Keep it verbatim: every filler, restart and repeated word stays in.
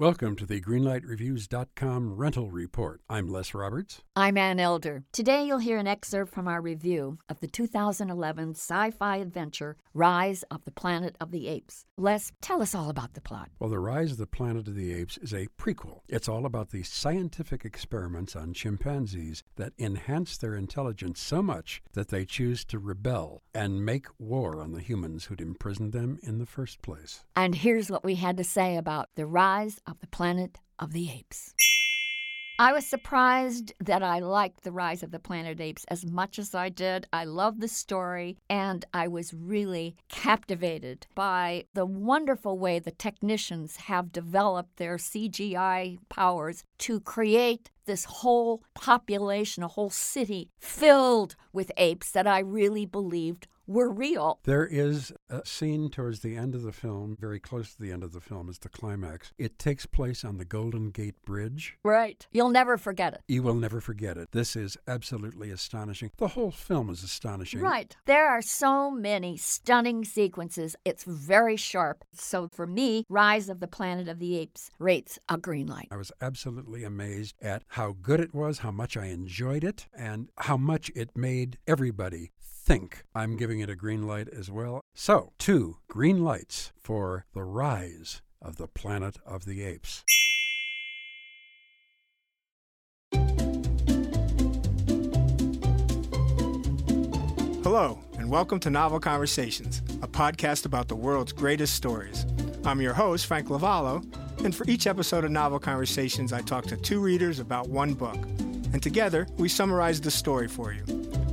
Welcome to the Greenlight Reviews dot com Rental Report. I'm Les Roberts. I'm Ann Elder. Today you'll hear an excerpt from our review of the two thousand eleven sci-fi adventure, Rise of the Planet of the Apes. Les, tell us all about the plot. Well, the Rise of the Planet of the Apes is a prequel. It's all about the scientific experiments on chimpanzees that enhance their intelligence so much that they choose to rebel and make war on the humans who'd imprisoned them in the first place. And here's what we had to say about the Rise of the Planet of the Apes. I was surprised that I liked The Rise of the Planet of the Apes as much as I did. I loved the story, and I was really captivated by the wonderful way the technicians have developed their C G I powers to create this whole population, a whole city filled with apes that I really believed were real. There is a scene towards the end of the film, very close to the end of the film, is the climax. It takes place on the Golden Gate Bridge. Right. You'll never forget it. You will never forget it. This is absolutely astonishing. The whole film is astonishing. Right. There are so many stunning sequences. It's very sharp. So for me, Rise of the Planet of the Apes rates a green light. I was absolutely amazed at how good it was, how much I enjoyed it, and how much it made everybody think. I'm giving it a green light as well. So, two green lights for The Rise of the Planet of the Apes. Hello, and welcome to Novel Conversations, a podcast about the world's greatest stories. I'm your host, Frank Lovallo, and for each episode of Novel Conversations, I talk to two readers about one book, and together we summarize the story for you.